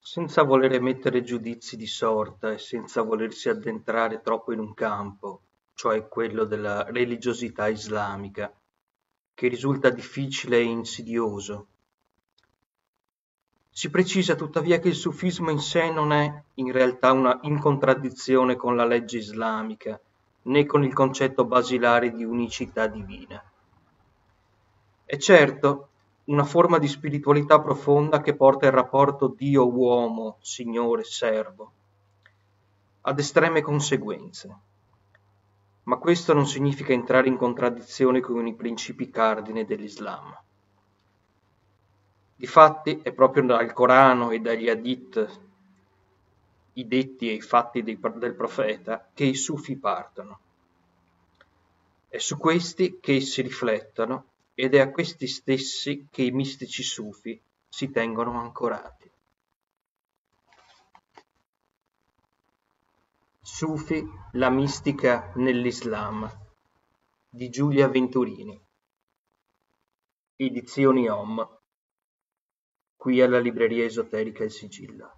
Senza voler emettere giudizi di sorta e senza volersi addentrare troppo in un campo, cioè quello della religiosità islamica, che risulta difficile e insidioso. Si precisa tuttavia che il sufismo in sé non è in realtà in contraddizione con la legge islamica, né con il concetto basilare di unicità divina. È certo una forma di spiritualità profonda che porta il rapporto Dio-uomo, Signore-servo, ad estreme conseguenze. Ma questo non significa entrare in contraddizione con i principi cardine dell'Islam. Difatti è proprio dal Corano e dagli hadith, i detti e i fatti del profeta, che i sufi partono. È su questi che essi riflettono ed è a questi stessi che i mistici sufi si tengono ancorati. Sufi, la mistica nell'Islam, di Giulia Venturini, edizioni HOM, qui alla libreria esoterica Il Sigillo.